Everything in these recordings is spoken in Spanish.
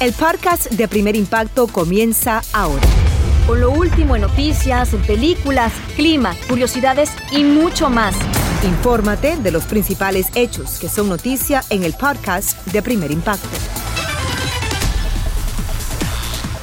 El podcast de Primer Impacto comienza ahora. Con lo último en noticias, en películas, clima, curiosidades y mucho más. Infórmate de los principales hechos que son noticia en el podcast de Primer Impacto.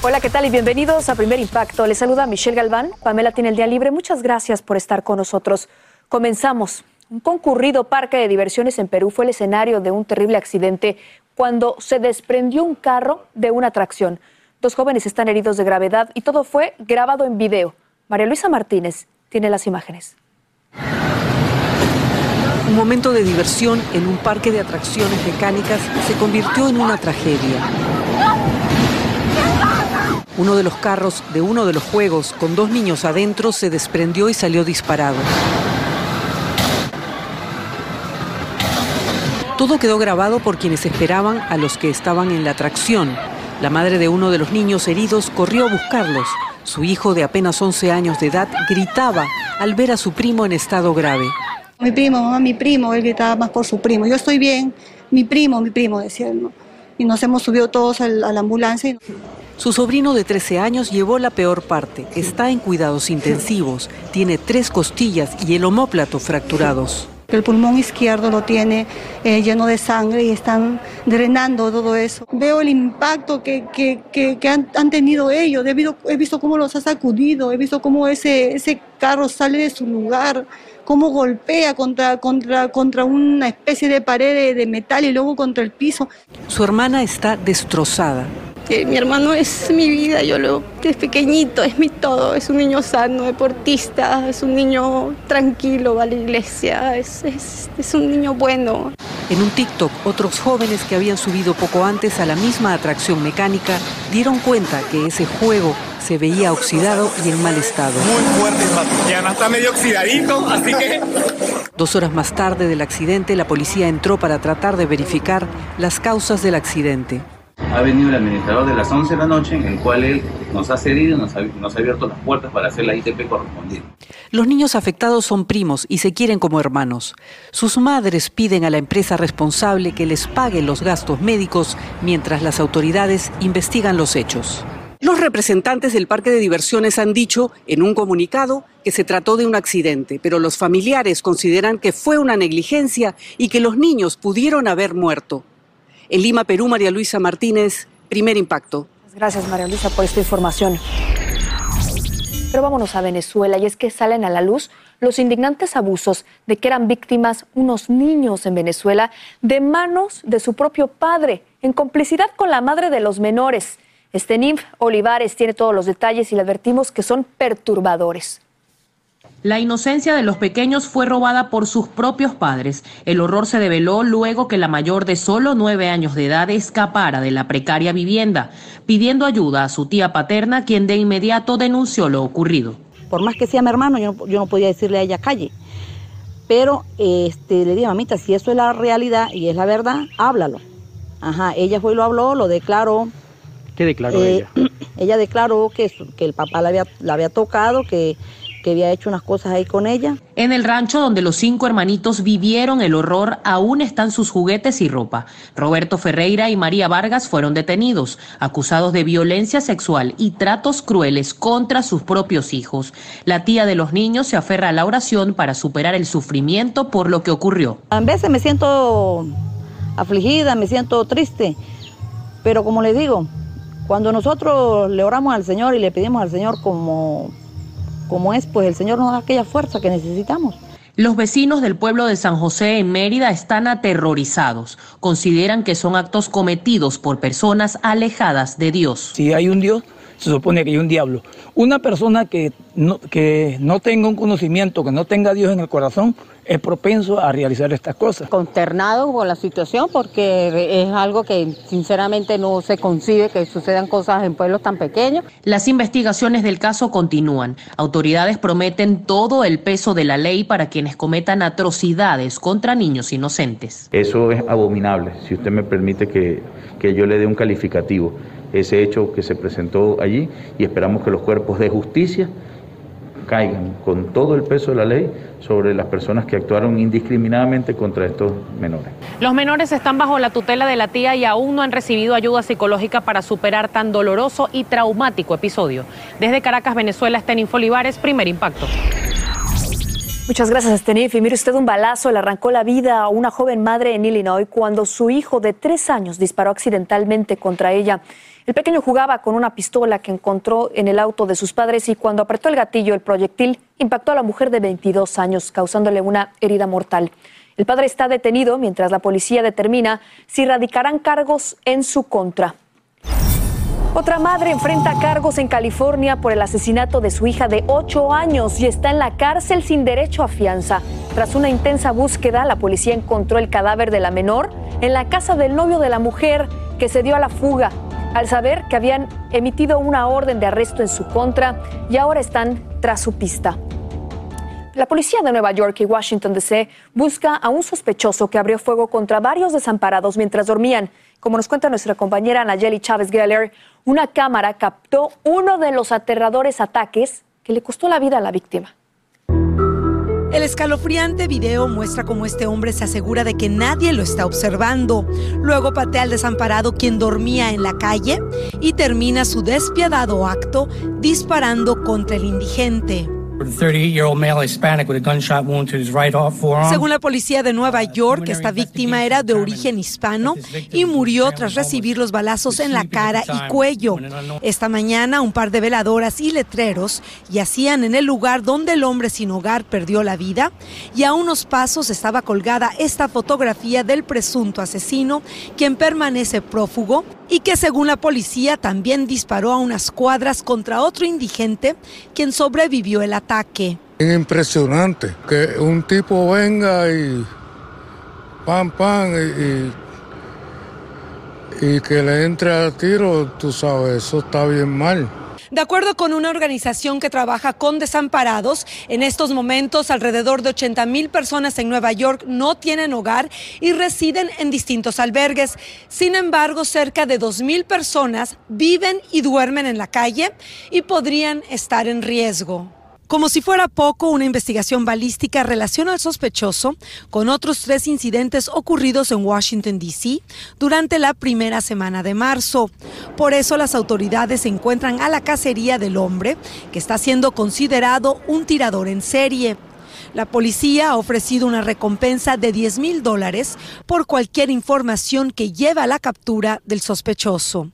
Hola, ¿qué tal? Y bienvenidos a Primer Impacto. Les saluda Michelle Galván. Pamela tiene el día libre. Muchas gracias por estar con nosotros. Comenzamos. Un concurrido parque de diversiones en Perú fue el escenario de un terrible accidente cuando se desprendió un carro de una atracción. 2 jóvenes están heridos de gravedad y todo fue grabado en video. María Luisa Martínez tiene las imágenes. Un momento de diversión en un parque de atracciones mecánicas se convirtió en una tragedia. Uno de los carros de uno de los juegos con 2 niños adentro se desprendió y salió disparado. Todo quedó grabado por quienes esperaban a los que estaban en la atracción. La madre de uno de los niños heridos corrió a buscarlos. Su hijo, de apenas 11 años de edad, gritaba al ver a su primo en estado grave. Mi primo, él gritaba más por su primo. Yo estoy bien, mi primo, decía él, ¿no? Y nos hemos subido todos a la ambulancia. Su sobrino de 13 años llevó la peor parte. Está en cuidados intensivos, tiene 3 costillas y el omóplato fracturados. El pulmón izquierdo lo tiene lleno de sangre y están drenando todo eso. Veo el impacto que han tenido ellos, he visto cómo los ha sacudido, he visto cómo ese carro sale de su lugar, cómo golpea contra una especie de pared de metal y luego contra el piso. Su hermana está destrozada. Mi hermano es mi vida, es pequeñito, es mi todo, es un niño sano, deportista, es un niño tranquilo, va a la iglesia, es un niño bueno. En un TikTok, otros jóvenes que habían subido poco antes a la misma atracción mecánica dieron cuenta que ese juego se veía oxidado y en mal estado. Muy fuerte, ya no está medio oxidadito, así que... 2 horas más tarde del accidente, la policía entró para tratar de verificar las causas del accidente. Ha venido el administrador de las 11 de la noche, en el cual él nos ha cedido, nos ha abierto las puertas para hacer la ITP correspondiente. Los niños afectados son primos y se quieren como hermanos. Sus madres piden a la empresa responsable que les pague los gastos médicos mientras las autoridades investigan los hechos. Los representantes del parque de diversiones han dicho en un comunicado que se trató de un accidente, pero los familiares consideran que fue una negligencia y que los niños pudieron haber muerto. En Lima, Perú, María Luisa Martínez, Primer Impacto. Gracias, María Luisa, por esta información. Pero vámonos a Venezuela, y es que salen a la luz los indignantes abusos de que eran víctimas unos niños en Venezuela de manos de su propio padre, en complicidad con la madre de los menores. Stenif Olivares tiene todos los detalles y le advertimos que son perturbadores. La inocencia de los pequeños fue robada por sus propios padres. El horror se develó luego que la mayor de solo 9 años de edad escapara de la precaria vivienda, pidiendo ayuda a su tía paterna, quien de inmediato denunció lo ocurrido. Por más que sea mi hermano, yo no podía decirle a ella calle. Pero le dije, mamita, si eso es la realidad y es la verdad, háblalo. Ajá, ella fue y lo habló, lo declaró. ¿Qué declaró ella? Ella declaró que el papá la había tocado, que había hecho unas cosas ahí con ella. En el rancho donde los 5 hermanitos vivieron el horror, aún están sus juguetes y ropa. Roberto Ferreira y María Vargas fueron detenidos, acusados de violencia sexual y tratos crueles contra sus propios hijos. La tía de los niños se aferra a la oración para superar el sufrimiento por lo que ocurrió. A veces me siento afligida, me siento triste. Pero como les digo, cuando nosotros le oramos al Señor y le pedimos al Señor como es, pues el Señor nos da aquella fuerza que necesitamos. Los vecinos del pueblo de San José en Mérida están aterrorizados. Consideran que son actos cometidos por personas alejadas de Dios. Si hay un Dios, se supone que hay un diablo. Una persona que no tenga un conocimiento, que no tenga a Dios en el corazón, es propenso a realizar estas cosas. Consternado por la situación, porque es algo que sinceramente no se concibe que sucedan cosas en pueblos tan pequeños. Las investigaciones del caso continúan. Autoridades prometen todo el peso de la ley para quienes cometan atrocidades contra niños inocentes. Eso es abominable, si usted me permite que yo le dé un calificativo. Ese hecho que se presentó allí, y esperamos que los cuerpos de justicia caigan con todo el peso de la ley sobre las personas que actuaron indiscriminadamente contra estos menores. Los menores están bajo la tutela de la tía y aún no han recibido ayuda psicológica para superar tan doloroso y traumático episodio. Desde Caracas, Venezuela, Stenif Olivares, Primer Impacto. Muchas gracias, Stenif. Y mire usted, un balazo le arrancó la vida a una joven madre en Illinois cuando su hijo de 3 años disparó accidentalmente contra ella. El pequeño jugaba con una pistola que encontró en el auto de sus padres y cuando apretó el gatillo, el proyectil impactó a la mujer de 22 años, causándole una herida mortal. El padre está detenido mientras la policía determina si radicarán cargos en su contra. Otra madre enfrenta cargos en California por el asesinato de su hija de 8 años y está en la cárcel sin derecho a fianza. Tras una intensa búsqueda, la policía encontró el cadáver de la menor en la casa del novio de la mujer, que se dio a la fuga al saber que habían emitido una orden de arresto en su contra, y ahora están tras su pista. La policía de Nueva York y Washington D.C. busca a un sospechoso que abrió fuego contra varios desamparados mientras dormían. Como nos cuenta nuestra compañera Nayeli Chávez-Geller, una cámara captó uno de los aterradores ataques que le costó la vida a la víctima. El escalofriante video muestra cómo este hombre se asegura de que nadie lo está observando. Luego patea al desamparado, quien dormía en la calle, y termina su despiadado acto disparando contra el indigente. Según la policía de Nueva York, esta víctima era de origen hispano y murió tras recibir los balazos en la cara y cuello. Esta mañana, un par de veladoras y letreros yacían en el lugar donde el hombre sin hogar perdió la vida, y a unos pasos estaba colgada esta fotografía del presunto asesino, quien permanece prófugo y que, según la policía, también disparó a unas cuadras contra otro indigente, quien sobrevivió el ataque. Es impresionante que un tipo venga y pam, pam, y que le entre a tiro, tú sabes, eso está bien mal. De acuerdo con una organización que trabaja con desamparados, en estos momentos alrededor de 80,000 personas en Nueva York no tienen hogar y residen en distintos albergues. Sin embargo, cerca de 2,000 personas viven y duermen en la calle y podrían estar en riesgo. Como si fuera poco, una investigación balística relaciona al sospechoso con otros 3 incidentes ocurridos en Washington, D.C. durante la primera semana de marzo. Por eso las autoridades se encuentran a la cacería del hombre, que está siendo considerado un tirador en serie. La policía ha ofrecido una recompensa de $10,000 por cualquier información que lleve a la captura del sospechoso.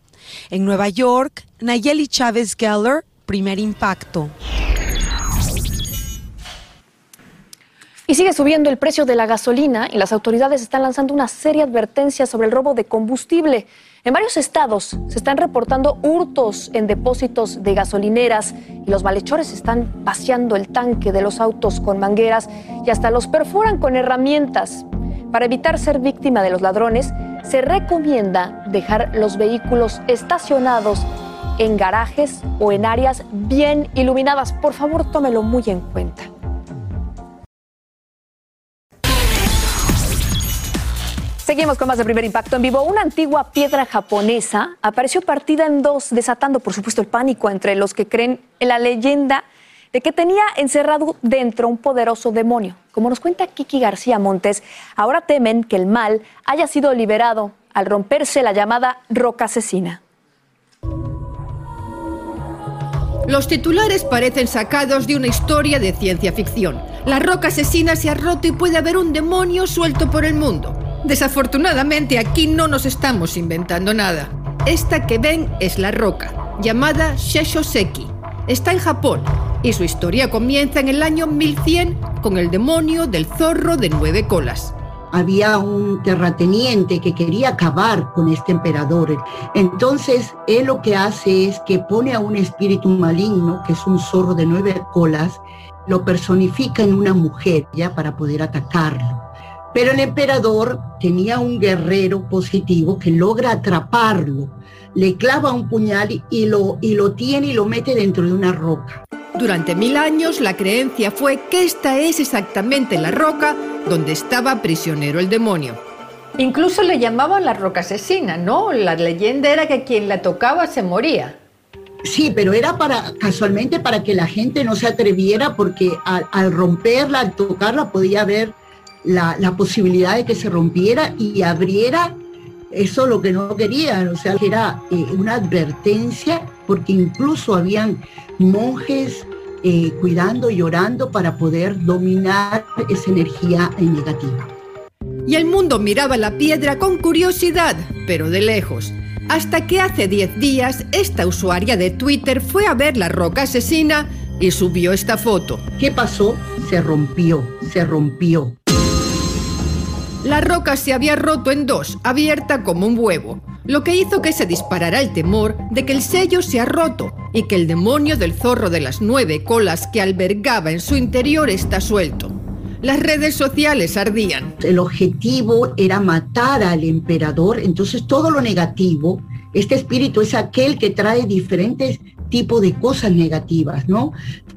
En Nueva York, Nayeli Chávez-Geller, Primer Impacto. Y sigue subiendo el precio de la gasolina y las autoridades están lanzando una seria advertencia sobre el robo de combustible. En varios estados se están reportando hurtos en depósitos de gasolineras y los malhechores están vaciando el tanque de los autos con mangueras y hasta los perforan con herramientas. Para evitar ser víctima de los ladrones, se recomienda dejar los vehículos estacionados en garajes o en áreas bien iluminadas. Por favor, tómelo muy en cuenta. Seguimos con más de Primer Impacto en vivo. Una antigua piedra japonesa apareció partida en 2, desatando, por supuesto, el pánico entre los que creen en la leyenda de que tenía encerrado dentro un poderoso demonio. Como nos cuenta Kiki García Montes, ahora temen que el mal haya sido liberado al romperse la llamada roca asesina. Los titulares parecen sacados de una historia de ciencia ficción. La roca asesina se ha roto y puede haber un demonio suelto por el mundo. Desafortunadamente, aquí no nos estamos inventando nada. Esta que ven es la roca, llamada Sheshoseki. Está en Japón, y su historia comienza en el año 1100 con el demonio del zorro de 9 colas. Había un terrateniente que quería acabar con este emperador. Entonces, él lo que hace es que pone a un espíritu maligno, que es un zorro de 9 colas, lo personifica en una mujer, ya para poder atacarlo. Pero el emperador tenía un guerrero positivo que logra atraparlo, le clava un puñal y lo tiene y lo mete dentro de una roca. Durante 1000 años la creencia fue que esta es exactamente la roca donde estaba prisionero el demonio. Incluso le llamaban la roca asesina, ¿no? La leyenda era que quien la tocaba se moría. Sí, pero era casualmente para que la gente no se atreviera, porque al romperla, al tocarla, podía haber la posibilidad de que se rompiera y abriera eso, lo que no querían. O sea, que era una advertencia, porque incluso habían monjes cuidando y orando para poder dominar esa energía negativa. Y el mundo miraba la piedra con curiosidad, pero de lejos. Hasta que hace 10 días esta usuaria de Twitter fue a ver la roca asesina y subió esta foto. ¿Qué pasó? Se rompió. La roca se había roto en dos, abierta como un huevo, lo que hizo que se disparara el temor de que el sello se ha roto y que el demonio del zorro de las 9 colas que albergaba en su interior está suelto. Las redes sociales ardían. El objetivo era matar al emperador, entonces todo lo negativo, este espíritu es aquel que trae diferentes tipos de cosas negativas, ¿no?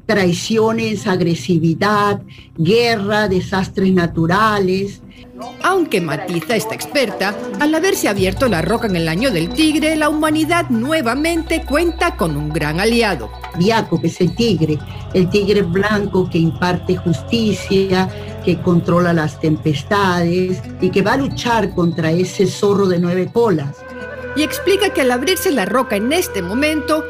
Traiciones, agresividad, guerra, desastres naturales. Aunque matiza esta experta, al haberse abierto la roca en el año del tigre, la humanidad nuevamente cuenta con un gran aliado. Diaco, que es el tigre blanco que imparte justicia, que controla las tempestades y que va a luchar contra ese zorro de 9 colas. Y explica que al abrirse la roca en este momento,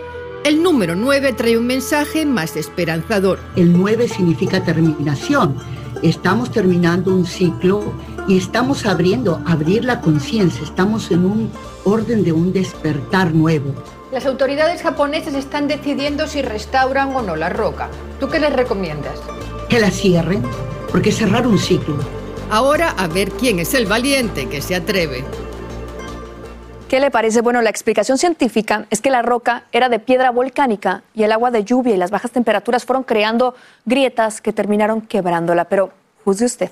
el número 9 trae un mensaje más esperanzador. El 9 significa terminación. Estamos terminando un ciclo y estamos abrir la conciencia. Estamos en un orden de un despertar nuevo. Las autoridades japonesas están decidiendo si restauran o no la roca. ¿Tú qué les recomiendas? Que la cierren, porque cerrar un ciclo. Ahora a ver quién es el valiente que se atreve. ¿Qué le parece? Bueno, la explicación científica es que la roca era de piedra volcánica y el agua de lluvia y las bajas temperaturas fueron creando grietas que terminaron quebrándola. Pero juzgue usted.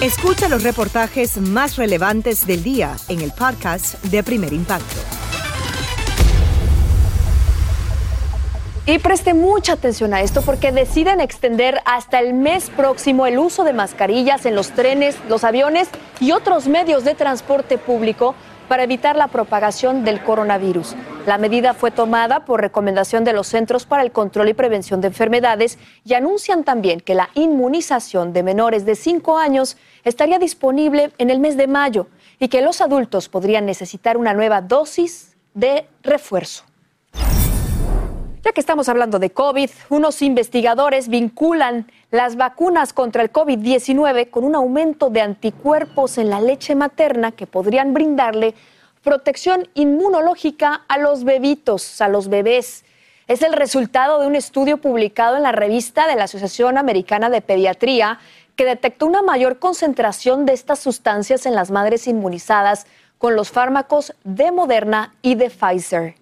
Escucha los reportajes más relevantes del día en el podcast de Primer Impacto. Y preste mucha atención a esto, porque deciden extender hasta el mes próximo el uso de mascarillas en los trenes, los aviones y otros medios de transporte público para evitar la propagación del coronavirus. La medida fue tomada por recomendación de los Centros para el Control y Prevención de Enfermedades, y anuncian también que la inmunización de menores de 5 años estaría disponible en el mes de mayo y que los adultos podrían necesitar una nueva dosis de refuerzo. Ya que estamos hablando de COVID, unos investigadores vinculan las vacunas contra el COVID-19 con un aumento de anticuerpos en la leche materna que podrían brindarle protección inmunológica a los bebitos, a los bebés. Es el resultado de un estudio publicado en la revista de la Asociación Americana de Pediatría que detectó una mayor concentración de estas sustancias en las madres inmunizadas con los fármacos de Moderna y de Pfizer.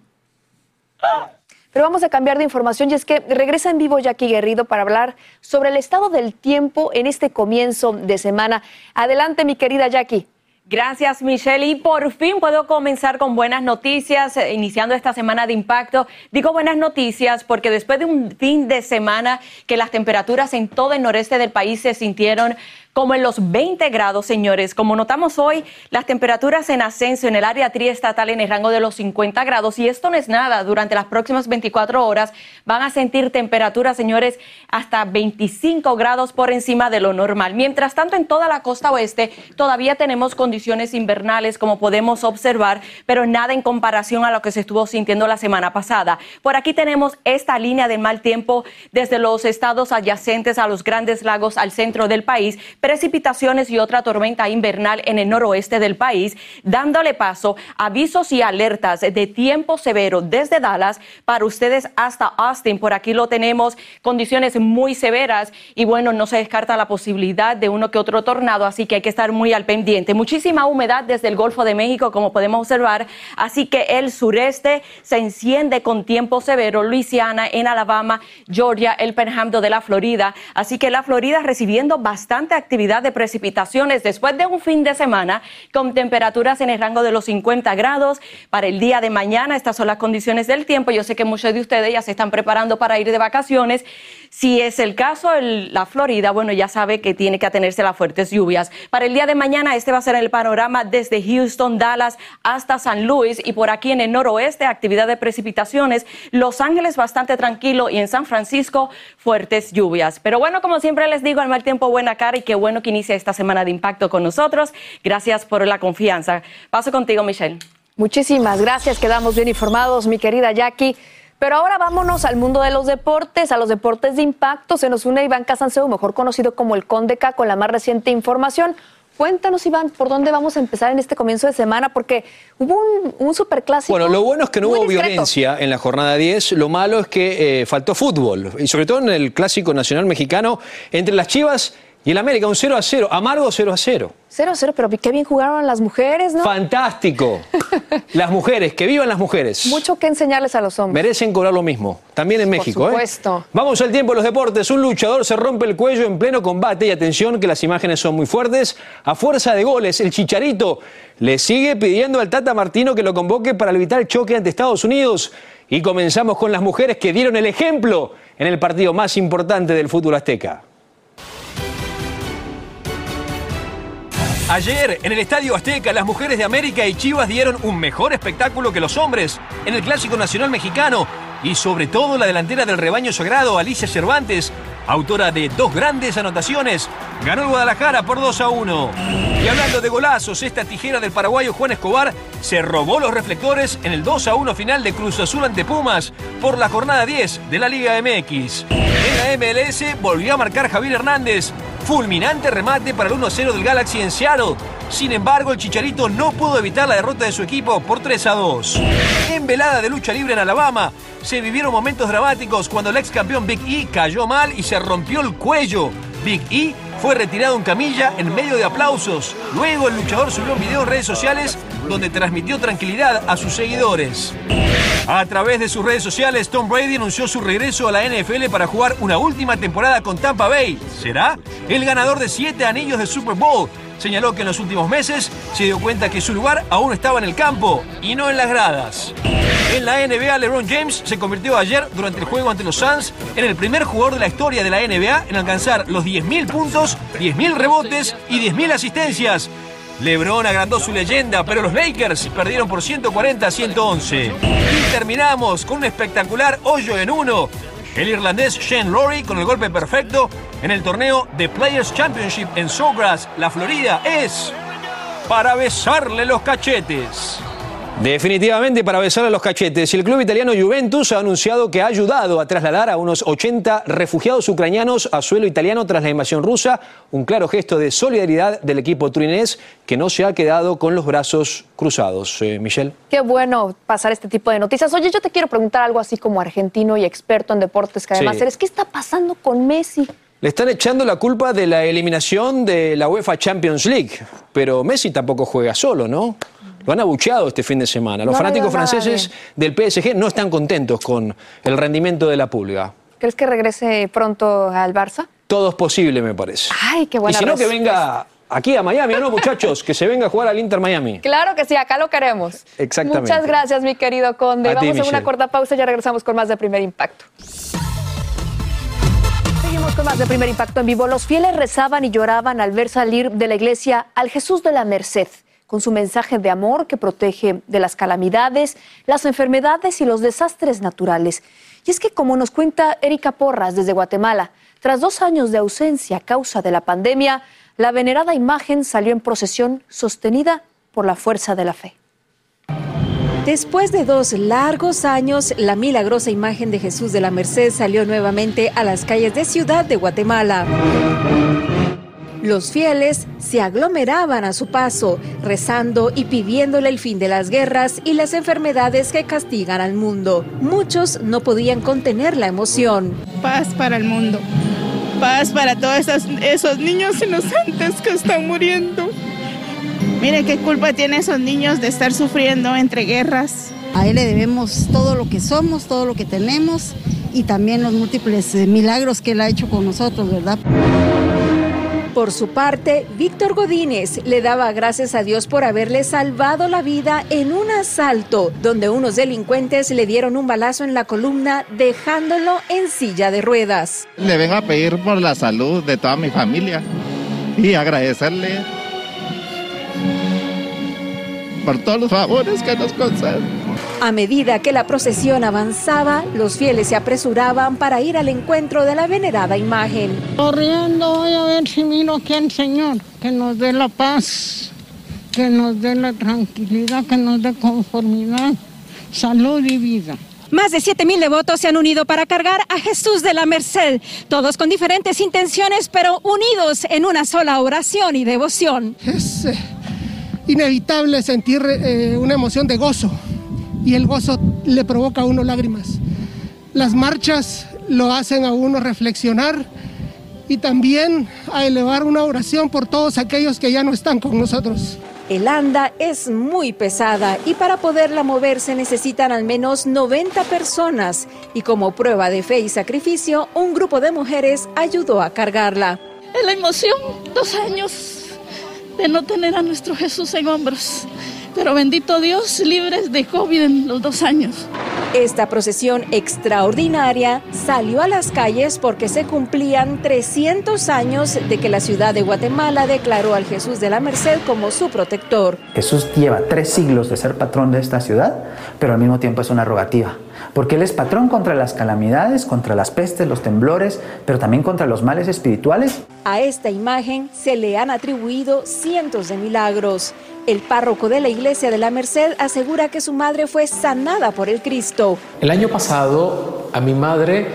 Pero vamos a cambiar de información y es que regresa en vivo Jackie Guerrido para hablar sobre el estado del tiempo en este comienzo de semana. Adelante, mi querida Jackie. Gracias, Michelle. Y por fin puedo comenzar con buenas noticias, iniciando esta semana de impacto. Digo buenas noticias porque después de un fin de semana que las temperaturas en todo el noreste del país se sintieron como en los 20 grados, señores. Como notamos hoy, las temperaturas en ascenso en el área triestatal en el rango de los 50 grados. Y esto no es nada. Durante las próximas 24 horas van a sentir temperaturas, señores, hasta 25 grados por encima de lo normal. Mientras tanto, en toda la costa oeste todavía tenemos condiciones invernales, como podemos observar, pero nada en comparación a lo que se estuvo sintiendo la semana pasada. Por aquí tenemos esta línea del mal tiempo desde los estados adyacentes a los Grandes Lagos al centro del país. Precipitaciones y otra tormenta invernal en el noroeste del país, dándole paso a avisos y alertas de tiempo severo desde Dallas para ustedes hasta Austin. Por aquí lo tenemos, condiciones muy severas y bueno, no se descarta la posibilidad de uno que otro tornado, así que hay que estar muy al pendiente. Muchísima humedad desde el Golfo de México, como podemos observar, así que el sureste se enciende con tiempo severo, Luisiana, en Alabama, Georgia, el Penhamdo de la Florida, así que la Florida recibiendo bastante actividad de precipitaciones después de un fin de semana con temperaturas en el rango de los 50 grados. Para el día de mañana, estas son las condiciones del tiempo. Yo sé que muchos de ustedes ya se están preparando para ir de vacaciones. Si es el caso, la Florida, bueno, ya sabe que tiene que atenerse a las fuertes lluvias. Para el día de mañana, este va a ser el panorama desde Houston, Dallas hasta San Luis y por aquí en el noroeste, actividad de precipitaciones. Los Ángeles bastante tranquilo y en San Francisco, fuertes lluvias. Pero bueno, como siempre les digo, al mal tiempo, buena cara y qué bueno que inicia esta semana de impacto con nosotros. Gracias por la confianza. Paso contigo, Michelle. Muchísimas gracias. Quedamos bien informados, mi querida Jackie. Pero ahora vámonos al mundo de los deportes, a los deportes de impacto. Se nos une Iván Casanseu, mejor conocido como el Conde K, con la más reciente información. Cuéntanos, Iván, ¿por dónde vamos a empezar en este comienzo de semana? Porque hubo un superclásico. Bueno, lo bueno es que no hubo violencia en la jornada 10. Lo malo es que faltó fútbol. Y sobre todo en el clásico nacional mexicano entre las Chivas y el América, un 0-0, amargo 0-0. 0-0, pero qué bien jugaron las mujeres, ¿no? Fantástico. Las mujeres, que vivan las mujeres. Mucho que enseñarles a los hombres. Merecen cobrar lo mismo, también en México. Por supuesto. Vamos al tiempo de los deportes. Un luchador se rompe el cuello en pleno combate y atención que las imágenes son muy fuertes. A fuerza de goles, el Chicharito le sigue pidiendo al Tata Martino que lo convoque para evitar el choque ante Estados Unidos. Y comenzamos con las mujeres que dieron el ejemplo en el partido más importante del fútbol azteca. Ayer, en el Estadio Azteca, las mujeres de América y Chivas dieron un mejor espectáculo que los hombres en el Clásico Nacional Mexicano y sobre todo la delantera del rebaño sagrado, Alicia Cervantes, autora de dos grandes anotaciones, ganó el Guadalajara por 2-1. Y hablando de golazos, esta tijera del paraguayo Juan Escobar se robó los reflectores en el 2-1 final de Cruz Azul ante Pumas por la jornada 10 de la Liga MX. En la MLS volvió a marcar Javier Hernández, fulminante remate para el 1-0 del Galaxy en Seattle. Sin embargo, el Chicharito no pudo evitar la derrota de su equipo por 3-2. En velada de lucha libre en Alabama, se vivieron momentos dramáticos cuando el ex campeón Big E cayó mal y se rompió el cuello. Big E fue retirado en camilla en medio de aplausos. Luego el luchador subió un video en redes sociales donde transmitió tranquilidad a sus seguidores. A través de sus redes sociales, Tom Brady anunció su regreso a la NFL para jugar una última temporada con Tampa Bay. ¿Será? El ganador de 7 anillos de Super Bowl señaló que en los últimos meses se dio cuenta que su lugar aún estaba en el campo y no en las gradas. En la NBA, LeBron James se convirtió ayer durante el juego ante los Suns en el primer jugador de la historia de la NBA en alcanzar los 10.000 puntos, 10.000 rebotes y 10.000 asistencias. LeBron agrandó su leyenda, pero los Lakers perdieron por 140-111. Y terminamos con un espectacular hoyo en uno. El irlandés Shane Lowry con el golpe perfecto en el torneo de Players Championship en Sawgrass, la Florida, es para besarle los cachetes. Definitivamente para besarle los cachetes. El club italiano Juventus ha anunciado que ha ayudado a trasladar a unos 80 refugiados ucranianos a suelo italiano tras la invasión rusa. Un claro gesto de solidaridad del equipo turinés que no se ha quedado con los brazos cruzados. Michelle. Qué bueno pasar este tipo de noticias. Oye, yo te quiero preguntar algo así como argentino y experto en deportes, que además eres. ¿Qué está pasando con Messi? Le están echando la culpa de la eliminación de la UEFA Champions League. Pero Messi tampoco juega solo, ¿no? Lo han abucheado este fin de semana. Los fanáticos franceses del PSG no están contentos con el rendimiento de la Pulga. ¿Crees que regrese pronto al Barça? Todo es posible, me parece. Ay, qué buena respuesta. Y si no, que venga aquí a Miami, ¿no, muchachos? Que se venga a jugar al Inter Miami. Claro que sí, acá lo queremos. Exactamente. Muchas gracias, mi querido Conde. A ti, Michelle. Vamos a una corta pausa y ya regresamos con más de Primer Impacto. Seguimos con más de Primer Impacto en vivo. Los fieles rezaban y lloraban al ver salir de la iglesia al Jesús de la Merced, con su mensaje de amor que protege de las calamidades, las enfermedades y los desastres naturales. Y es que, como nos cuenta Erika Porras desde Guatemala, tras 2 años de ausencia a causa de la pandemia, la venerada imagen salió en procesión sostenida por la fuerza de la fe. Después de 2 largos años, la milagrosa imagen de Jesús de la Merced salió nuevamente a las calles de Ciudad de Guatemala. Los fieles se aglomeraban a su paso, rezando y pidiéndole el fin de las guerras y las enfermedades que castigan al mundo. Muchos no podían contener la emoción. Paz para el mundo, paz para todos esos niños inocentes que están muriendo. Mire qué culpa tienen esos niños de estar sufriendo entre guerras. A él le debemos todo lo que somos, todo lo que tenemos y también los múltiples milagros que él ha hecho con nosotros, ¿verdad? Por su parte, Víctor Godínez le daba gracias a Dios por haberle salvado la vida en un asalto, donde unos delincuentes le dieron un balazo en la columna, dejándolo en silla de ruedas. Le vengo a pedir por la salud de toda mi familia y agradecerle por todos los favores que nos conceden. A medida que la procesión avanzaba, los fieles se apresuraban para ir al encuentro de la venerada imagen. Corriendo voy a ver si miro aquí al Señor, que nos dé la paz, que nos dé la tranquilidad, que nos dé conformidad, salud y vida. Más de 7,000 devotos se han unido para cargar a Jesús de la Merced, todos con diferentes intenciones, pero unidos en una sola oración y devoción. Es inevitable sentir una emoción de gozo. Y el gozo le provoca a uno lágrimas. Las marchas lo hacen a uno reflexionar y también a elevar una oración por todos aquellos que ya no están con nosotros. El anda es muy pesada y para poderla mover se necesitan al menos 90 personas. Y como prueba de fe y sacrificio, un grupo de mujeres ayudó a cargarla. En la emoción, 2 años de no tener a nuestro Jesús en hombros. Pero bendito Dios, libres de COVID en los 2 años. Esta procesión extraordinaria salió a las calles porque se cumplían 300 años de que la ciudad de Guatemala declaró al Jesús de la Merced como su protector. Jesús lleva 3 siglos de ser patrón de esta ciudad, pero al mismo tiempo es una rogativa, porque Él es patrón contra las calamidades, contra las pestes, los temblores, pero también contra los males espirituales. A esta imagen se le han atribuido cientos de milagros. El párroco de la iglesia de la Merced asegura que su madre fue sanada por el Cristo. El año pasado a mi madre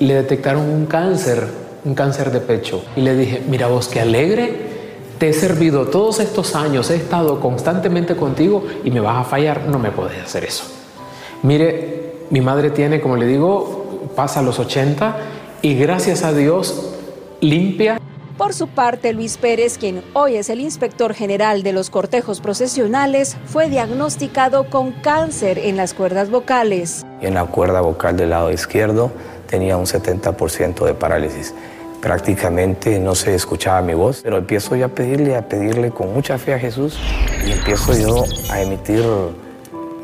le detectaron un cáncer de pecho. Y le dije, mira vos qué alegre, te he servido todos estos años, he estado constantemente contigo y me vas a fallar, no me podés hacer eso. Mire, mi madre tiene, como le digo, pasa los 80 y gracias a Dios limpia. Por su parte, Luis Pérez, quien hoy es el inspector general de los cortejos procesionales, fue diagnosticado con cáncer en las cuerdas vocales. En la cuerda vocal del lado izquierdo tenía un 70% de parálisis. Prácticamente no se escuchaba mi voz, pero empiezo yo a pedirle con mucha fe a Jesús y empiezo yo a emitir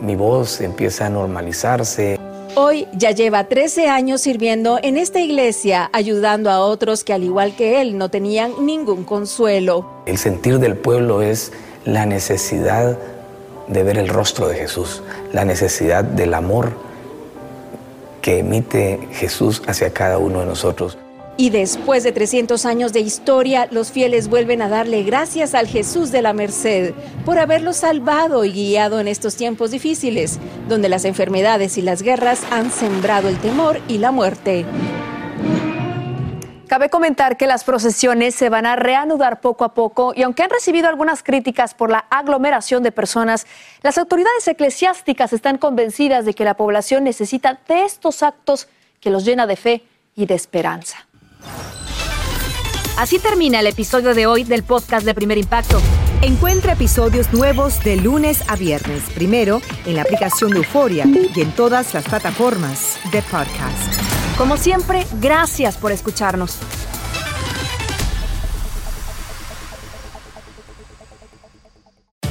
mi voz, empieza a normalizarse. Hoy ya lleva 13 años sirviendo en esta iglesia, ayudando a otros que al igual que él no tenían ningún consuelo. El sentir del pueblo es la necesidad de ver el rostro de Jesús, la necesidad del amor que emite Jesús hacia cada uno de nosotros. Y después de 300 años de historia, los fieles vuelven a darle gracias al Jesús de la Merced por haberlo salvado y guiado en estos tiempos difíciles, donde las enfermedades y las guerras han sembrado el temor y la muerte. Cabe comentar que las procesiones se van a reanudar poco a poco y aunque han recibido algunas críticas por la aglomeración de personas, las autoridades eclesiásticas están convencidas de que la población necesita de estos actos que los llena de fe y de esperanza. Así termina el episodio de hoy del podcast de Primer Impacto. Encuentra episodios nuevos de lunes a viernes, primero en la aplicación de Euforia y en todas las plataformas de podcast. Como siempre, gracias por escucharnos.